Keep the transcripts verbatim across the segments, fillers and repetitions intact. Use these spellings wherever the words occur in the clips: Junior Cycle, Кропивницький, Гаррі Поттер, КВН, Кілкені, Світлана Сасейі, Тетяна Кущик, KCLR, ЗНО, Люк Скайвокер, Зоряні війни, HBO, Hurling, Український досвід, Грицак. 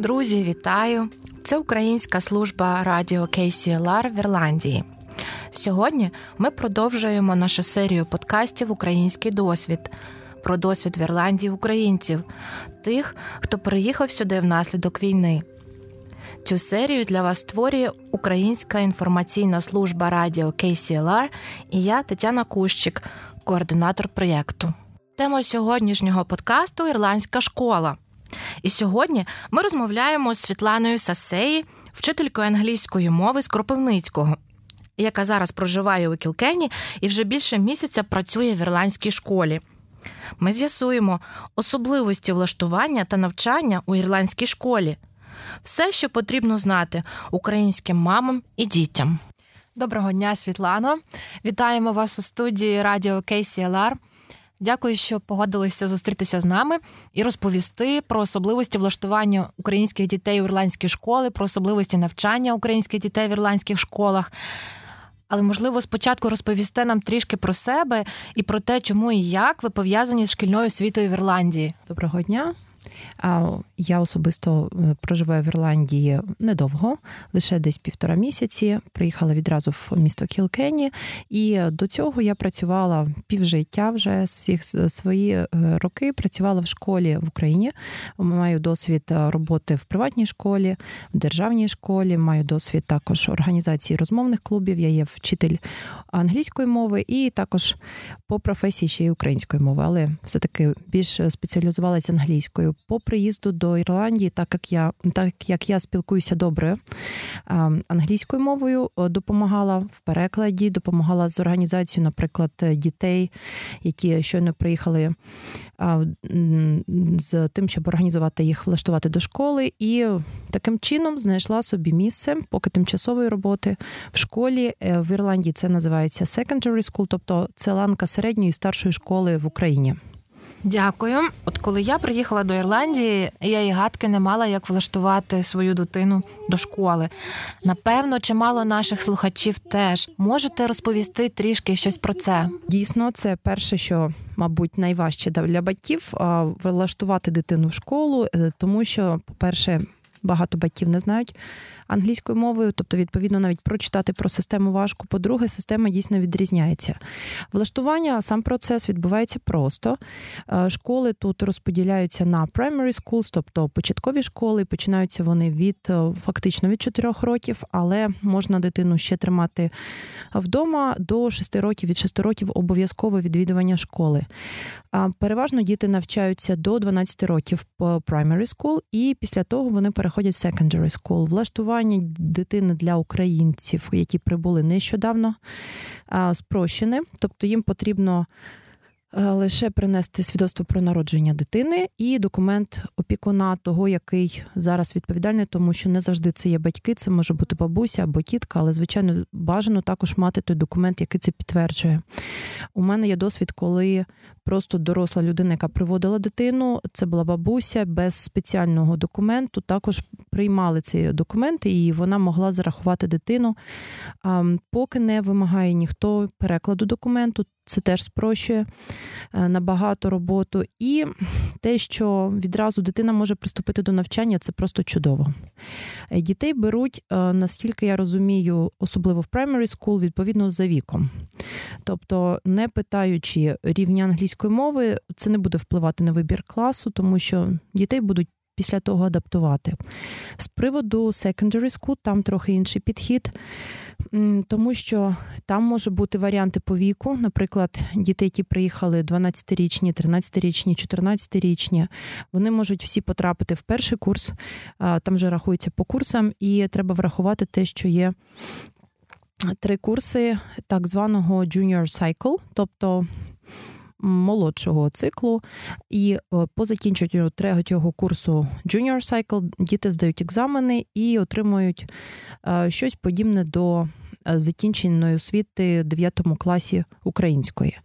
Друзі, вітаю! Це українська служба радіо кей сі ел ар в Ірландії. Сьогодні ми продовжуємо нашу серію подкастів «Український досвід» про досвід в Ірландії українців, тих, хто переїхав сюди внаслідок війни. Цю серію для вас створює Українська інформаційна служба радіо кей сі ел ар і я, Тетяна Кущик, координатор проєкту. Тема сьогоднішнього подкасту – «Ірландська школа». І сьогодні ми розмовляємо з Світланою Сасейі, вчителькою англійської мови з Кропивницького, яка зараз проживає у Кілкені і вже більше місяця працює в ірландській школі. Ми з'ясуємо особливості влаштування та навчання у ірландській школі. Все, що потрібно знати українським мамам і дітям. Доброго дня, Світлано. Вітаємо вас у студії радіо кей сі ел ар. Дякую, що погодилися зустрітися з нами і розповісти про особливості влаштування українських дітей у ірландські школи, про особливості навчання українських дітей в ірландських школах. Але, можливо, спочатку розповісти нам трішки про себе і про те, чому і як ви пов'язані з шкільною освітою в Ірландії. Доброго дня. Я особисто проживаю в Ірландії недовго, лише десь півтора місяці. Приїхала відразу в місто Кілкені. І до цього я працювала півжиття вже, всіх свої роки працювала в школі в Україні. Маю досвід роботи в приватній школі, в державній школі. Маю досвід також організації розмовних клубів. Я є вчитель англійської мови і також по професії ще й української мови. Але все-таки більш спеціалізувалася англійською. По приїзду до Ірландії, так як я, так як я спілкуюся добре англійською мовою, допомагала в перекладі, допомагала з організацією, наприклад, дітей, які щойно приїхали з тим, щоб організувати їх, влаштувати до школи. І таким чином знайшла собі місце, поки тимчасової роботи в школі. В Ірландії це називається secondary school, тобто це ланка середньої і старшої школи в Україні. Дякую. От коли я приїхала до Ірландії, я і гадки не мала, як влаштувати свою дитину до школи. Напевно, чимало наших слухачів теж. Можете розповісти трішки щось про це? Дійсно, це перше, що, мабуть, найважче для батьків – влаштувати дитину в школу, тому що, по-перше, багато батьків не знають англійською мовою, тобто, відповідно, навіть прочитати про систему важко. По-друге, система дійсно відрізняється. Влаштування, сам процес відбувається просто. Школи тут розподіляються на primary schools, тобто початкові школи, починаються вони від фактично від чотирьох років, але можна дитину ще тримати вдома до шести років, від шести років обов'язкове відвідування школи. Переважно діти навчаються до дванадцяти років в primary school і після того вони переходять в secondary school. Влаштування дитини для українців, які прибули нещодавно, спрощене. Тобто їм потрібно лише принести свідоцтво про народження дитини і документ опікуна того, який зараз відповідальний, тому що не завжди це є батьки, це може бути бабуся або тітка, але, звичайно, бажано також мати той документ, який це підтверджує. У мене є досвід, коли просто доросла людина, яка приводила дитину, це була бабуся, без спеціального документу, також приймали ці документи, і вона могла зарахувати дитину, поки не вимагає ніхто перекладу документу. Це теж спрощує набагато роботу. І те, що відразу дитина може приступити до навчання, це просто чудово. Дітей беруть, наскільки я розумію, особливо в primary school, відповідно за віком. Тобто, не питаючи рівня англійської мови, це не буде впливати на вибір класу, тому що дітей будуть після того адаптувати. З приводу secondary school, там трохи інший підхід, тому що там може бути варіанти по віку. Наприклад, діти, які приїхали дванадцятирічні, тринадцятирічні, чотирнадцятирічні, вони можуть всі потрапити в перший курс, там вже рахується по курсам, і треба врахувати те, що є три курси так званого Junior Cycle, тобто молодшого циклу, і по закінченню третього курсу Junior Cycle діти здають екзамени і отримують щось подібне до закінченої освіти в дев'ятому класі української.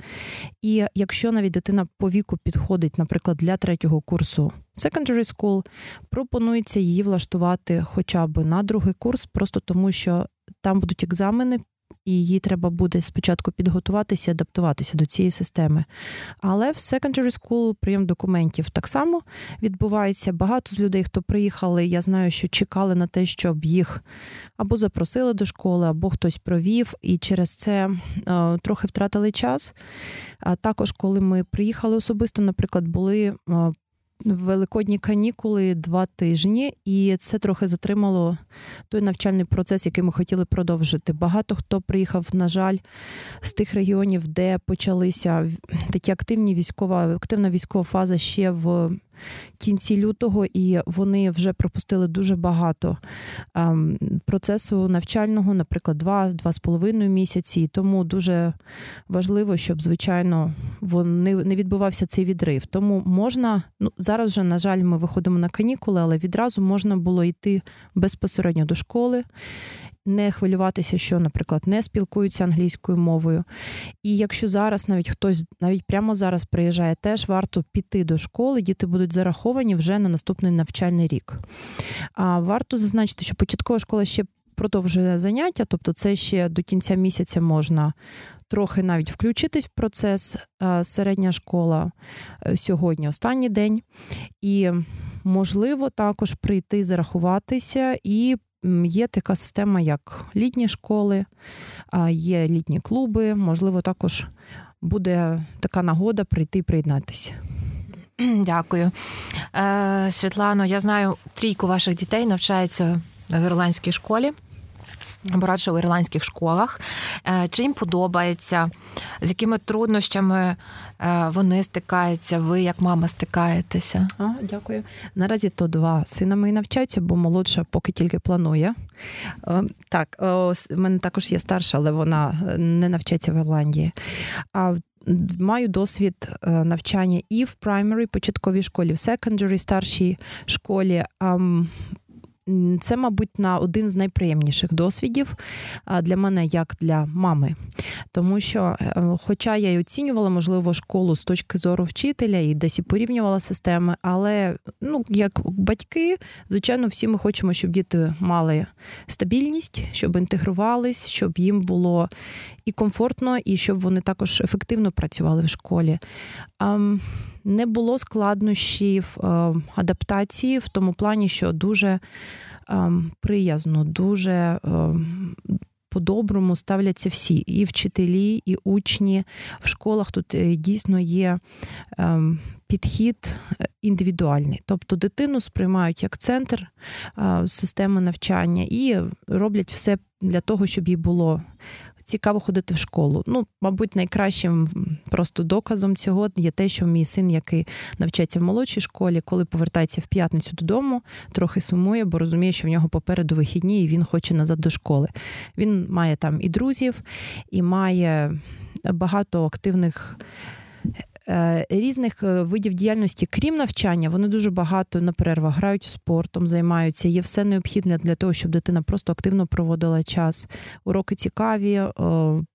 І якщо навіть дитина по віку підходить, наприклад, для третього курсу secondary school, пропонується її влаштувати хоча б на другий курс, просто тому що там будуть екзамени, і їй треба буде спочатку підготуватися, адаптуватися до цієї системи. Але в secondary school прийом документів так само відбувається. Багато з людей, хто приїхали, я знаю, що чекали на те, щоб їх або запросили до школи, або хтось провів, і через це е, трохи втратили час. А також, коли ми приїхали особисто, наприклад, були е, великодні канікули два тижні, і це трохи затримало той навчальний процес, який ми хотіли продовжити. Багато хто приїхав, на жаль, з тих регіонів, де почалися такі активні військова, активна військова фаза ще в кінці лютого, і вони вже пропустили дуже багато ем, процесу навчального, наприклад, два-два з половиною місяці. І тому дуже важливо, щоб, звичайно, вони, не відбувався цей відрив. Тому можна, ну, зараз вже, на жаль, ми виходимо на канікули, але відразу можна було йти безпосередньо до школи, не хвилюватися, що, наприклад, не спілкуються англійською мовою. І якщо зараз навіть хтось, навіть прямо зараз приїжджає, теж варто піти до школи, діти будуть зараховані вже на наступний навчальний рік. А варто зазначити, що початкова школа ще продовжує заняття, тобто це ще до кінця місяця можна трохи навіть включитись в процес. Середня школа сьогодні останній день. І можливо також прийти, зарахуватися, і є така система, як літні школи, є літні клуби. Можливо, також буде така нагода прийти і приєднатися. Дякую. Світлано, я знаю, трійку ваших дітей навчається в ірландській школі, або радше в ірландських школах. Чи їм подобається? З якими труднощами вони стикаються? Ви, як мама, стикаєтеся? А, дякую. Наразі то два сина мої навчаються, бо молодша поки тільки планує. Так, в мене також є старша, але вона не навчається в Ірландії. А маю досвід навчання і в primary, початковій школі, в secondary, старшій школі. Це, мабуть, на один з найприємніших досвідів для мене, як для мами. Тому що, хоча я й оцінювала, можливо, школу з точки зору вчителя і десь і порівнювала системи, але, ну, як батьки, звичайно, всі ми хочемо, щоб діти мали стабільність, щоб інтегрувались, щоб їм було і комфортно, і щоб вони також ефективно працювали в школі. Не було складнощів адаптації в тому плані, що дуже приязно, дуже по-доброму ставляться всі, і вчителі, і учні. В школах тут дійсно є підхід індивідуальний. Тобто дитину сприймають як центр системи навчання і роблять все для того, щоб їй було цікаво ходити в школу. Ну, мабуть, найкращим просто доказом цього є те, що мій син, який навчається в молодшій школі, коли повертається в п'ятницю додому, трохи сумує, бо розуміє, що в нього попереду вихідні, і він хоче назад до школи. Він має там і друзів, і має багато активних різних видів діяльності, крім навчання. Вони дуже багато на перервах грають спортом, займаються. Є все необхідне для того, щоб дитина просто активно проводила час. Уроки цікаві,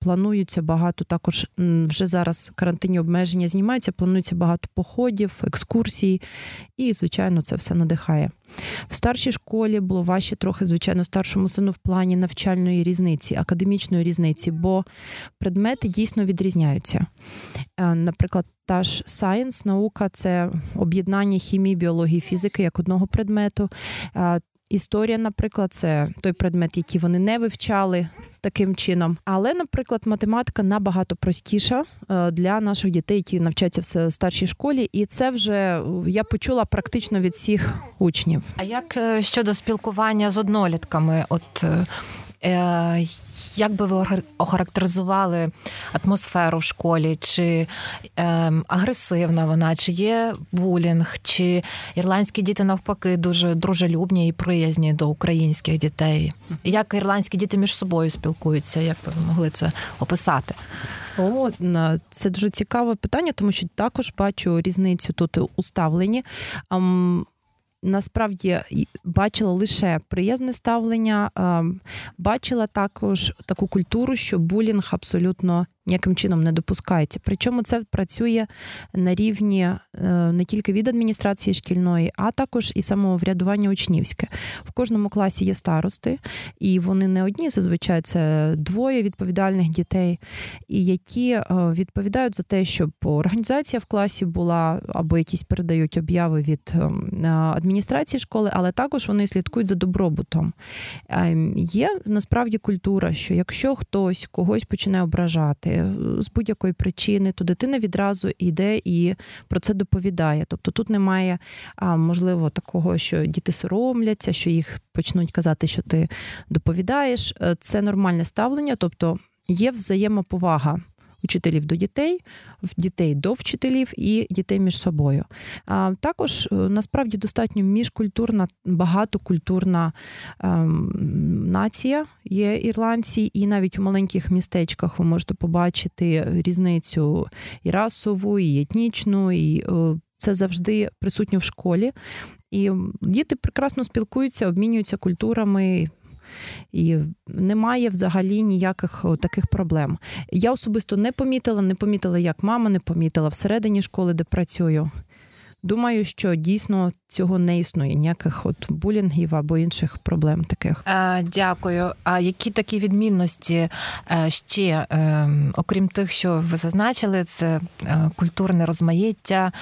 плануються багато також, вже зараз карантинні обмеження знімаються, планується багато походів, екскурсій, і, звичайно, це все надихає. В старшій школі було важче трохи, звичайно, старшому сину в плані навчальної різниці, академічної різниці, бо предмети дійсно відрізняються. Наприклад, та ж science, наука – це об'єднання хімії, біології, фізики як одного предмету. Історія, наприклад, це той предмет, який вони не вивчали таким чином. Але, наприклад, математика набагато простіша для наших дітей, які навчаються в старшій школі. І це вже я почула практично від всіх учнів. А як щодо спілкування з однолітками? От як би ви охарактеризували атмосферу в школі? Чи агресивна вона? Чи є булінг? Чи ірландські діти, навпаки, дуже дружелюбні і приязні до українських дітей? Як ірландські діти між собою спілкуються? Як би ви могли це описати? О, це дуже цікаве питання, тому що також бачу різницю тут у ставленні. Насправді бачила лише приязне ставлення, бачила також таку культуру, що булінг абсолютно ніяким чином не допускається. Причому це працює на рівні не тільки від адміністрації шкільної, а також і самоврядування учнівське. В кожному класі є старости, і вони не одні, зазвичай це двоє відповідальних дітей, і які відповідають за те, щоб організація в класі була, або якісь передають об'яви від адміністрації школи, але також вони слідкують за добробутом. Є насправді культура, що якщо хтось когось починає ображати з будь-якої причини, то дитина відразу йде і про це доповідає. Тобто тут немає, можливо, такого, що діти соромляться, що їх почнуть казати, що ти доповідаєш. Це нормальне ставлення, тобто є взаємоповага учителів до дітей, дітей до вчителів і дітей між собою. А також, насправді, достатньо міжкультурна, багатокультурна ем, нація є ірландці, і навіть у маленьких містечках ви можете побачити різницю і расову, і етнічну, і е, це завжди присутньо в школі. І діти прекрасно спілкуються, обмінюються культурами, і немає взагалі ніяких таких проблем. Я особисто не помітила, не помітила, як мама, не помітила всередині школи, де працюю. Думаю, що дійсно цього не існує, ніяких от булінгів або інших проблем таких. Дякую. А які такі відмінності ще, окрім тих, що ви зазначили, це культурне розмаїття,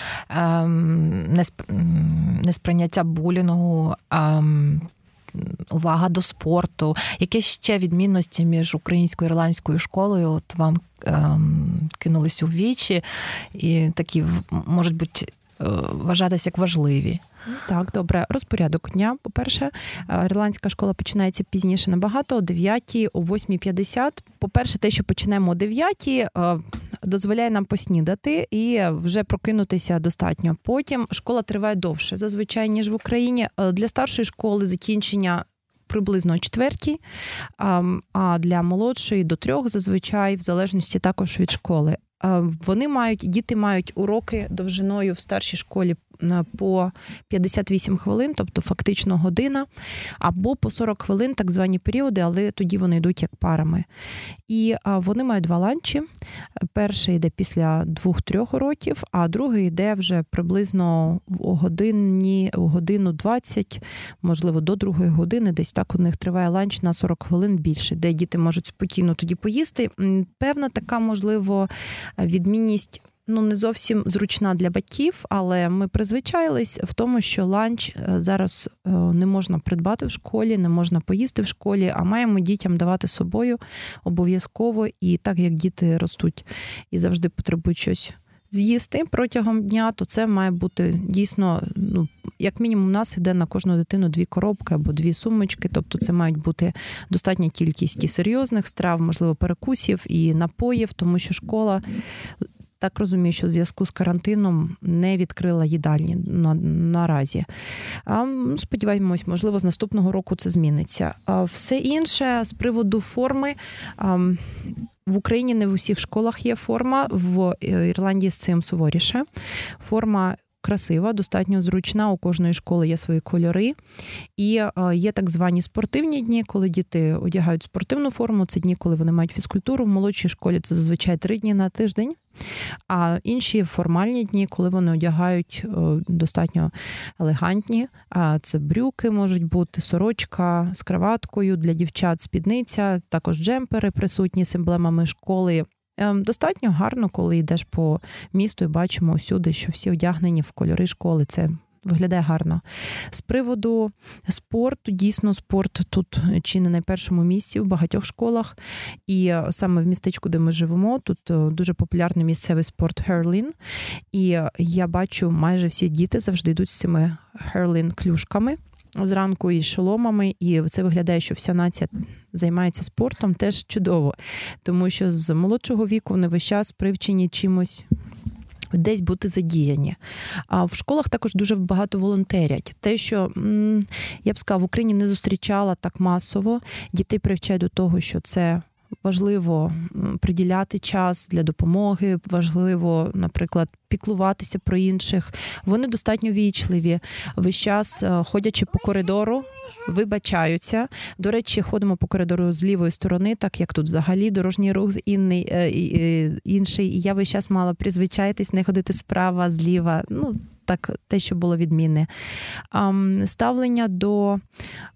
несприйняття булінгу, увага до спорту. Які ще відмінності між українською і ірландською школою от вам ем, кинулись у вічі і такі, можуть бути, вважатись як важливі? Так, добре. Розпорядок дня, по-перше. Ірландська школа починається пізніше набагато, о дев'ятій, о восьмій п'ятдесят. По-перше, те, що починаємо о дев'ятій, дозволяє нам поснідати і вже прокинутися достатньо. Потім школа триває довше, зазвичай, ніж в Україні. Для старшої школи закінчення приблизно о четвертій, а для молодшої до трьох зазвичай, в залежності також від школи. Вони мають, діти мають уроки довжиною в старшій школі по п'ятдесят вісім хвилин, тобто фактично година, або по сорок хвилин, так звані періоди, але тоді вони йдуть як парами. І вони мають два ланчі. Перший йде після двох-трьох уроків, а другий йде вже приблизно о годині, о годину двадцять, можливо, до другої години, десь так у них триває ланч на сорок хвилин більше, де діти можуть спокійно тоді поїсти. Певна така, можливо, відмінність, ну, не зовсім зручна для батьків, але ми призвичаїлись в тому, що ланч зараз не можна придбати в школі, не можна поїсти в школі, а маємо дітям давати з собою обов'язково. І так як діти ростуть і завжди потребують щось з'їсти протягом дня, то це має бути дійсно, ну, як мінімум у нас йде на кожну дитину дві коробки або дві сумочки, тобто це мають бути достатня кількість і серйозних страв, можливо, перекусів і напоїв, тому що школа, так розумію, що в зв'язку з карантином не відкрила їдальні на, наразі. А, сподіваємось, можливо, з наступного року це зміниться. А все інше з приводу форми. А, в Україні не в усіх школах є форма, в Ірландії з цим суворіше. Форма красива, достатньо зручна, у кожної школи є свої кольори. І є так звані спортивні дні, коли діти одягають спортивну форму. Це дні, коли вони мають фізкультуру. В молодшій школі це зазвичай три дні на тиждень. А інші формальні дні, коли вони одягають достатньо елегантні. Це брюки можуть бути, сорочка з краваткою, для дівчат спідниця, також джемпери присутні з емблемами школи. Достатньо гарно, коли йдеш по місту і бачимо усюди, що всі одягнені в кольори школи. Це виглядає гарно. З приводу спорту, дійсно, спорт тут чи не на першому місці в багатьох школах. І саме в містечку, де ми живемо, тут дуже популярний місцевий спорт Hurling. І я бачу, майже всі діти завжди йдуть з цими Hurling-клюшками зранку і шоломами, і це виглядає, що вся нація займається спортом, теж чудово. Тому що з молодшого віку вони весь час привчені чимось десь бути задіяні. А в школах також дуже багато волонтерять. Те, що, я б сказала, в Україні не зустрічала так масово. Дітей привчають до того, що це важливо приділяти час для допомоги, важливо, наприклад, піклуватися про інших. Вони достатньо вічливі. Весь час, ходячи по коридору, вибачаються. До речі, ходимо по коридору з лівої сторони, так як тут взагалі дорожній рух з інний, інший. І я весь час мала призвичайтись не ходити справа, зліва. Ну, так, те, що було відмінне. Ам, ставлення до...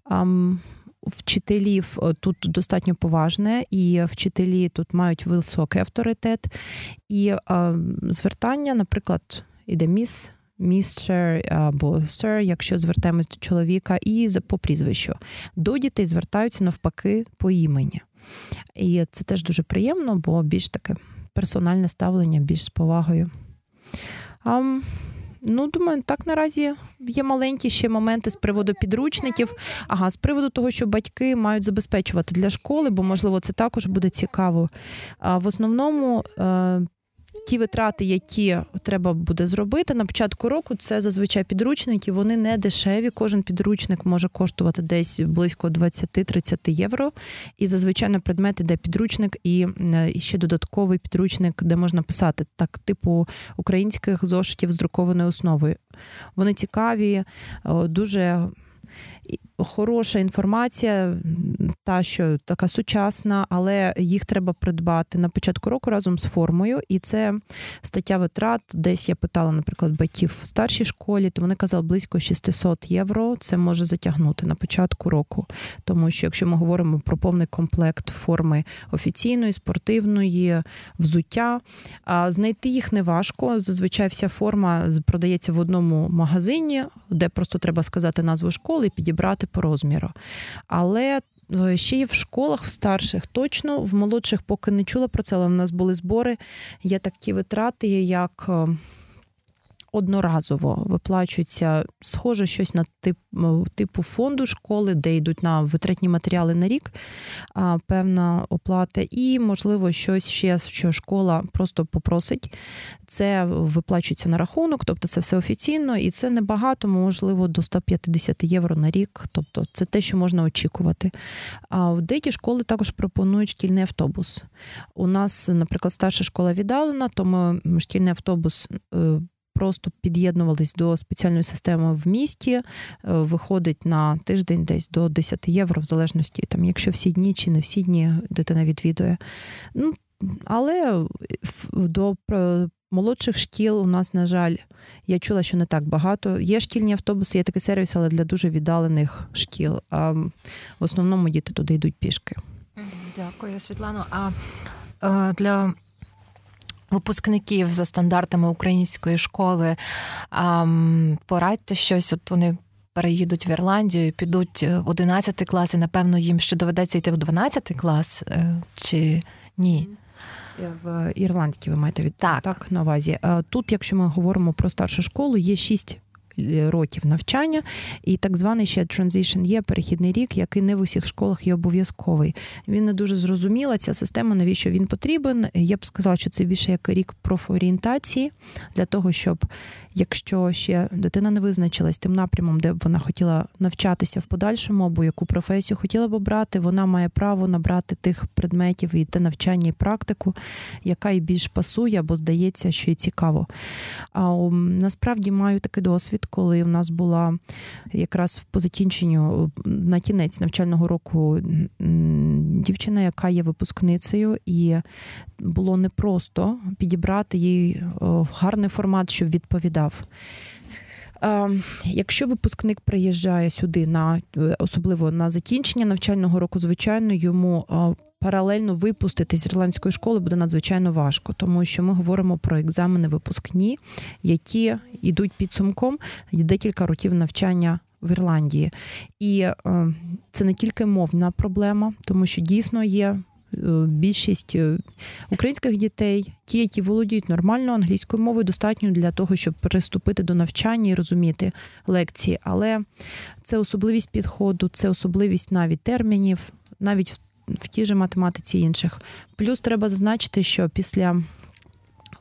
Ам, вчителів тут достатньо поважне, і вчителі тут мають високий авторитет. І е, звертання, наприклад, іде міс, містер або сер, якщо звертаємось до чоловіка, і по прізвищу. До дітей звертаються навпаки по імені. І це теж дуже приємно, бо більш таке персональне ставлення, більш з повагою. Ам... Ну, думаю, так наразі є маленькі ще моменти з приводу підручників. Ага, з приводу того, що батьки мають забезпечувати для школи, бо, можливо, це також буде цікаво. А в основному ті витрати, які треба буде зробити на початку року, це зазвичай підручники, вони не дешеві. Кожен підручник може коштувати десь близько двадцять-тридцять євро. І зазвичай на предмети, де підручник і ще додатковий підручник, де можна писати, так, типу українських зошитів з друкованою основою. Вони цікаві, дуже... хороша інформація, та, що така сучасна, але їх треба придбати на початку року разом з формою. І це стаття витрат. Десь я питала, наприклад, батьків в старшій школі, то вони казали, близько шістсот євро це може затягнути на початку року. Тому що, якщо ми говоримо про повний комплект форми офіційної, спортивної, взуття, знайти їх неважко. Зазвичай вся форма продається в одному магазині, де просто треба сказати назву школи і підібрати по розміру. Але ще є в школах, в старших точно, в молодших поки не чула про це, але в нас були збори. Є такі витрати, як одноразово виплачується, схоже, щось на тип, типу фонду школи, де йдуть на витратні матеріали на рік, певна оплата. І, можливо, щось ще, що школа просто попросить. Це виплачується на рахунок, тобто це все офіційно, і це небагато, можливо, до сто п'ятдесят євро на рік. Тобто це те, що можна очікувати. А деякі школи також пропонують шкільний автобус. У нас, наприклад, старша школа віддалена, тому шкільний автобус просто під'єднувались до спеціальної системи в місті, виходить на тиждень десь до десять євро, в залежності, там, якщо всі дні чи не всі дні дитина відвідує. Ну, але до молодших шкіл у нас, на жаль, я чула, що не так багато. Є шкільні автобуси, є такий сервіс, але для дуже віддалених шкіл. А в основному діти туди йдуть пішки. Дякую, Світлано. А, а для... випускників за стандартами української школи, порадьте щось, от вони переїдуть в Ірландію, підуть в одинадцятий клас, і, напевно, їм ще доведеться йти в дванадцятий клас, чи ні? В ірландській ви маєте від... так. так на увазі. Тут, якщо ми говоримо про старшу школу, є шість років навчання, і так званий ще transition є, перехідний рік, який не в усіх школах є обов'язковий. Він не дуже зрозуміла, ця система, навіщо він потрібен. Я б сказала, що це більше як рік профорієнтації, для того, щоб, якщо ще дитина не визначилась тим напрямом, де б вона хотіла навчатися в подальшому, або яку професію хотіла б обрати, вона має право набрати тих предметів і те навчання, і практику, яка їй більш пасує, або здається, що їй цікаво. А насправді маю такий досвід, коли в нас була якраз по закінченню, на кінець навчального року, дівчина, яка є випускницею, і було непросто підібрати їй гарний формат, щоб відповідав. Якщо випускник приїжджає сюди, на, особливо на закінчення навчального року, звичайно, йому паралельно випустити з ірландської школи буде надзвичайно важко, тому що ми говоримо про екзамени випускні, які йдуть підсумком декілька років навчання в Ірландії. І це не тільки мовна проблема, тому що дійсно є більшість українських дітей, ті, які володіють нормально англійською мовою, достатньо для того, щоб переступити до навчання і розуміти лекції. Але це особливість підходу, це особливість навіть термінів, навіть в тій же математиці інших. Плюс треба зазначити, що після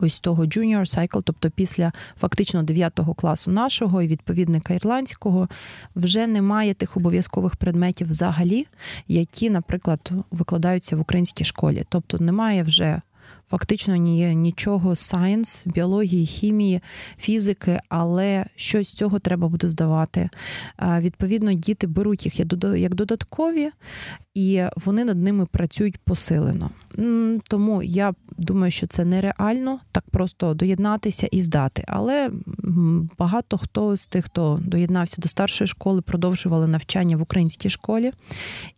ось того Junior Cycle, тобто після фактично дев'ятого класу нашого і відповідника ірландського, вже немає тих обов'язкових предметів взагалі, які, наприклад, викладаються в українській школі. Тобто немає вже фактично нічого сайенс, біології, хімії, фізики, але щось з цього треба буде здавати. Відповідно, діти беруть їх як додаткові, і вони над ними працюють посилено. Тому я думаю, що це нереально так просто доєднатися і здати. Але багато хто з тих, хто доєднався до старшої школи, продовжували навчання в українській школі.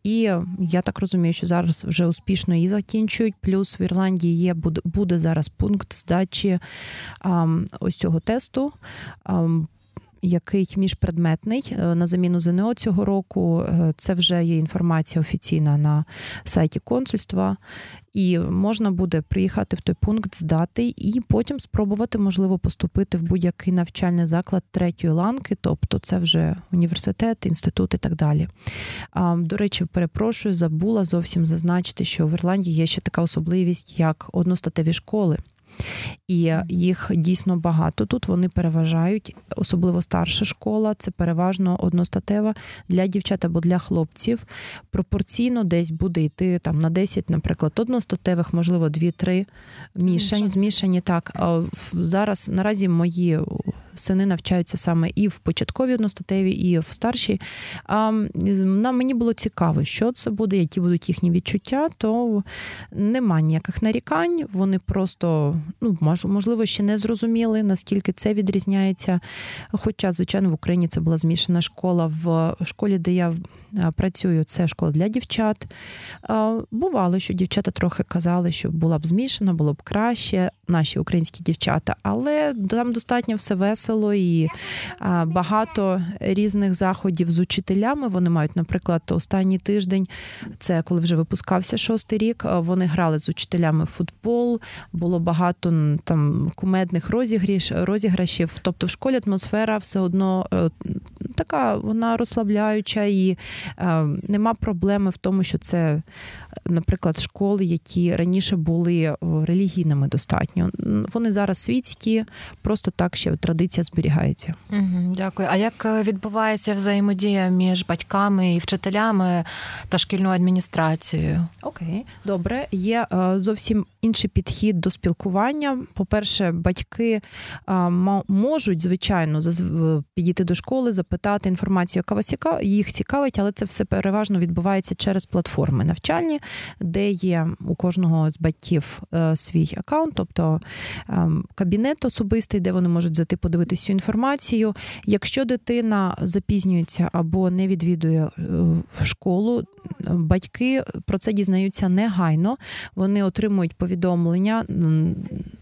І я так розумію, що зараз вже успішно її закінчують. Плюс в Ірландії є, буде зараз пункт здачі ось цього тесту, який міжпредметний на заміну ЗНО цього року. Це вже є інформація офіційна на сайті консульства. І можна буде приїхати в той пункт, здати і потім спробувати, можливо, поступити в будь-який навчальний заклад третьої ланки, тобто це вже університет, інститут і так далі. До речі, перепрошую, забула зовсім зазначити, що в Ірландії є ще така особливість, як одностатеві школи. І їх дійсно багато. Тут вони переважають, особливо старша школа, це переважно одностатева для дівчат або для хлопців. Пропорційно десь буде йти там, на десять, наприклад, одностатевих, можливо, дві-три мішань, змішані. Так. Зараз наразі мої сини навчаються саме і в початковій одностатеві, і в старшій. А мені було цікаво, що це буде, які будуть їхні відчуття, то нема ніяких нарікань, вони просто... Ну, можливо, ще не зрозуміли, наскільки це відрізняється. Хоча, звичайно, в Україні це була змішана школа. В школі, де я працюю, це школа для дівчат. Бувало, що дівчата трохи казали, що була б змішана, було б краще, наші українські дівчата. Але там достатньо все весело і багато різних заходів з учителями. Вони мають, наприклад, останній тиждень, це коли вже випускався шостий рік, вони грали з учителями в футбол, було багато там кумедних розіграш, розіграшів. Тобто в школі атмосфера все одно е, така, вона розслабляюча і е, нема проблеми в тому, що це, наприклад, школи, які раніше були релігійними достатньо. Вони зараз світські, просто так ще традиція зберігається. Угу, дякую. А як відбувається взаємодія між батьками і вчителями та шкільною адміністрацією? Окей, добре. Є е, зовсім інший підхід до спілкування. По-перше, батьки можуть, звичайно, підійти до школи, запитати інформацію, яка вас їх цікавить, але це все переважно відбувається через платформи навчальні, де є у кожного з батьків свій акаунт, тобто кабінет особистий, де вони можуть зайти подивитися всю інформацію. Якщо дитина запізнюється або не відвідує школу, батьки про це дізнаються негайно, вони отримують повідомлення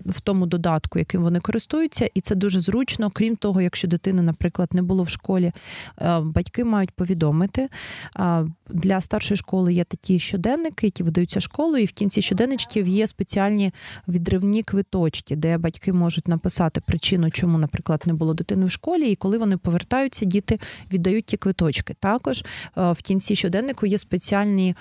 в тому додатку, яким вони користуються, і це дуже зручно. Крім того, якщо дитини, наприклад, не було в школі, батьки мають повідомити. Для старшої школи є такі щоденники, які видаються школою, і в кінці щоденничків є спеціальні відривні квиточки, де батьки можуть написати причину, чому, наприклад, не було дитини в школі, і коли вони повертаються, діти віддають ті квиточки. Також в кінці щоденнику є спеціальні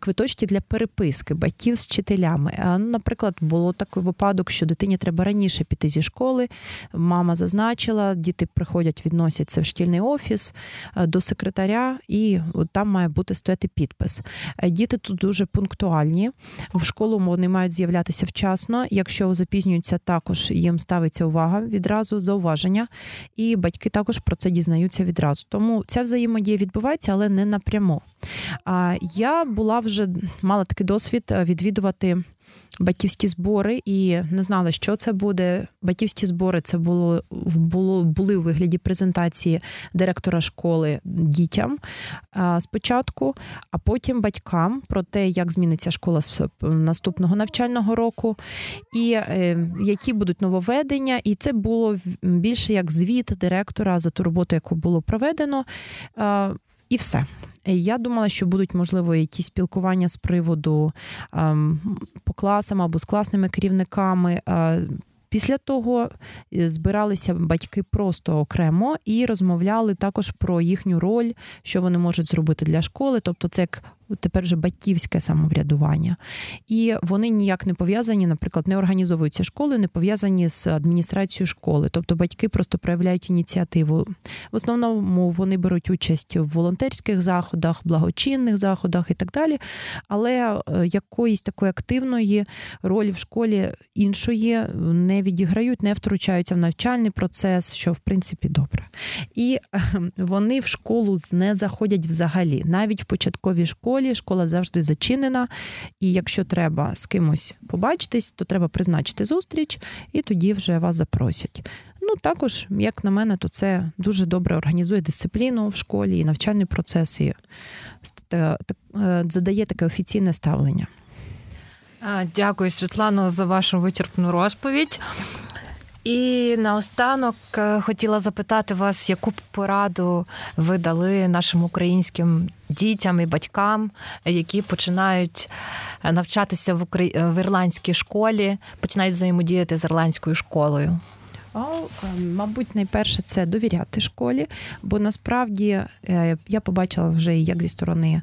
квиточки для переписки батьків з вчителями. Наприклад, було такий випадок, що дитині треба раніше піти зі школи, мама зазначила, діти приходять, відносяться в шкільний офіс до секретаря, і там має бути стояти підпис. Діти тут дуже пунктуальні, в школу вони мають з'являтися вчасно, якщо запізнюються, також їм ставиться увага відразу, зауваження, і батьки також про це дізнаються відразу. Тому ця взаємодія відбувається, але не напряму. Я була вже, мала такий досвід відвідувати батьківські збори і не знала, що це буде. Батьківські збори це було, було, були у вигляді презентації директора школи дітям спочатку, а потім батькам про те, як зміниться школа з наступного навчального року і які будуть нововведення. І це було більше як звіт директора за ту роботу, яку було проведено. І все. Я думала, що будуть, можливо, якісь спілкування з приводу ем, по класам або з класними керівниками. Е, після того збиралися батьки просто окремо і розмовляли також про їхню роль, що вони можуть зробити для школи. Тобто це як тепер вже батьківське самоврядування. І вони ніяк не пов'язані, наприклад, не організовуються школи, не пов'язані з адміністрацією школи. Тобто батьки просто проявляють ініціативу. В основному вони беруть участь в волонтерських заходах, благочинних заходах і так далі. Але якоїсь такої активної ролі в школі іншої не відіграють, не втручаються в навчальний процес, що, в принципі, добре. І вони в школу не заходять взагалі. Навіть в початковій школі школа завжди зачинена, і якщо треба з кимось побачитись, то треба призначити зустріч, і тоді вже вас запросять. Ну, також, як на мене, то це дуже добре організує дисципліну в школі, і навчальний процес, і задає таке офіційне ставлення. Дякую, Світлано, за вашу вичерпну розповідь. І наостанок хотіла запитати вас, яку б пораду ви дали нашим українським дітям і батькам, які починають навчатися в, Украї... в ірландській школі, починають взаємодіяти з ірландською школою? Мабуть, найперше це довіряти школі, бо насправді я побачила вже як зі сторони,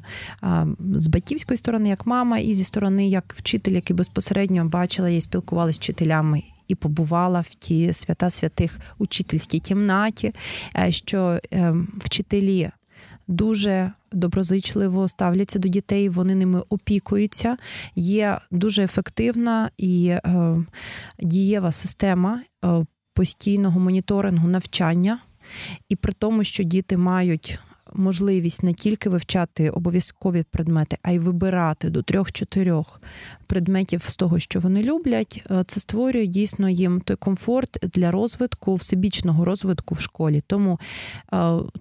з батьківської сторони, як мама, і зі сторони, як вчитель, який безпосередньо бачила і спілкувалася з вчителями, і побувала в ті свята святих учительській кімнаті, що вчителі дуже доброзичливо ставляться до дітей, вони ними опікуються. Є дуже ефективна і дієва система постійного моніторингу навчання, і при тому, що діти мають можливість не тільки вивчати обов'язкові предмети, а й вибирати до трьох-чотирьох предметів з того, що вони люблять, це створює дійсно їм той комфорт для розвитку, всебічного розвитку в школі. Тому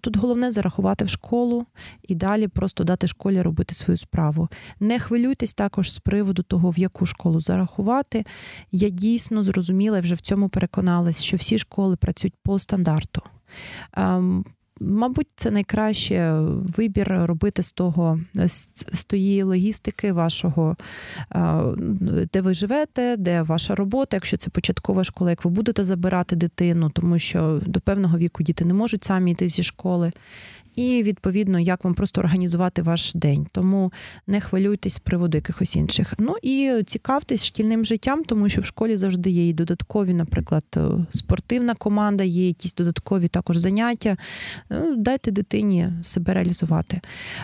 тут головне зарахувати в школу і далі просто дати школі робити свою справу. Не хвилюйтесь також з приводу того, в яку школу зарахувати. Я дійсно зрозуміла і вже в цьому переконалась, що всі школи працюють по стандарту. Мабуть, це найкраще вибір робити з того, з тієї логістики вашого, де ви живете, де ваша робота, якщо це початкова школа, як ви будете забирати дитину, тому що до певного віку діти не можуть самі йти зі школи. І, відповідно, як вам просто організувати ваш день. Тому не хвилюйтесь з приводу якихось інших. Ну і цікавтесь шкільним життям, тому що в школі завжди є і додаткові, наприклад, спортивна команда, є якісь додаткові також заняття. Ну, дайте дитині себе реалізувати.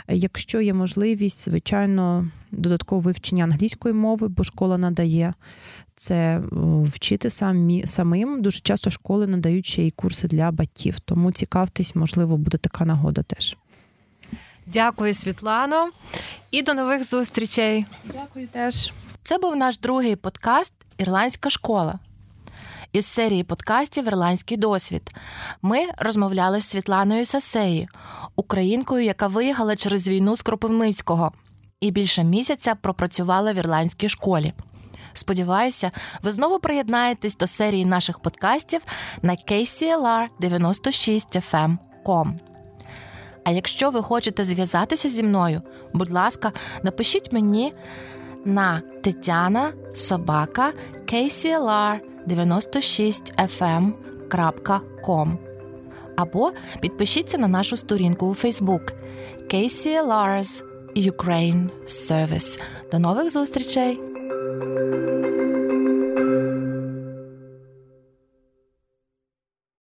Якщо є можливість, звичайно, додаткове вивчення англійської мови, бо школа надає це вчити самі, самим. Дуже часто школи надають ще й курси для батьків. Тому цікавтесь, можливо, буде така нагода теж. Дякую, Світлано. І до нових зустрічей. Дякую теж. Це був наш другий подкаст «Ірландська школа» із серії подкастів «Ірландський досвід». Ми розмовляли з Світланою Сасеї, українкою, яка виїхала через війну з Кропивницького і більше місяця пропрацювала в ірландській школі. Сподіваюся, ви знову приєднаєтесь до серії наших подкастів на кей сі ел ар дев'яносто шість еф ем крапка ком. А якщо ви хочете зв'язатися зі мною, будь ласка, напишіть мені на тетяна собака кей сі ел ар дев'яносто шість еф ем крапка ком або підпишіться на нашу сторінку у Facebook кей сі ел ар Ukraine Service. До нових зустрічей!